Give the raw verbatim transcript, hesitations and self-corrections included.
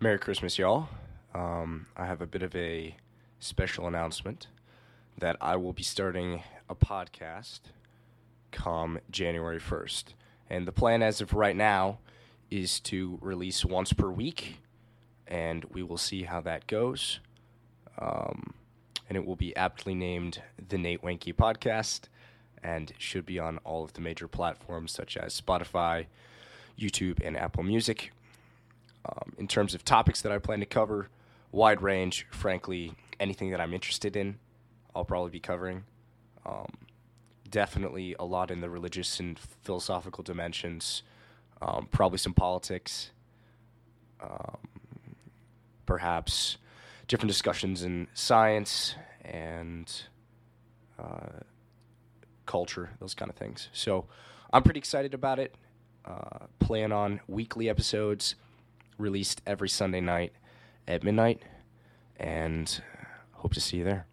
Merry Christmas, y'all. Um, I have a bit of a special announcement that I will be starting a podcast come January first. And the plan as of right now is to release once per week, and we will see how that goes. Um, and it will be aptly named the Nate Wanky Podcast and should be on all of the major platforms such as Spotify, YouTube, and Apple Music. Um, in terms of topics that I plan to cover, wide range, frankly, anything that I'm interested in, I'll probably be covering. Um, definitely a lot in the religious and philosophical dimensions, um, probably some politics, um, perhaps different discussions in science and uh, culture, those kind of things. So I'm pretty excited about it. Uh, plan on weekly episodes released every Sunday night at midnight, and hope to see you there.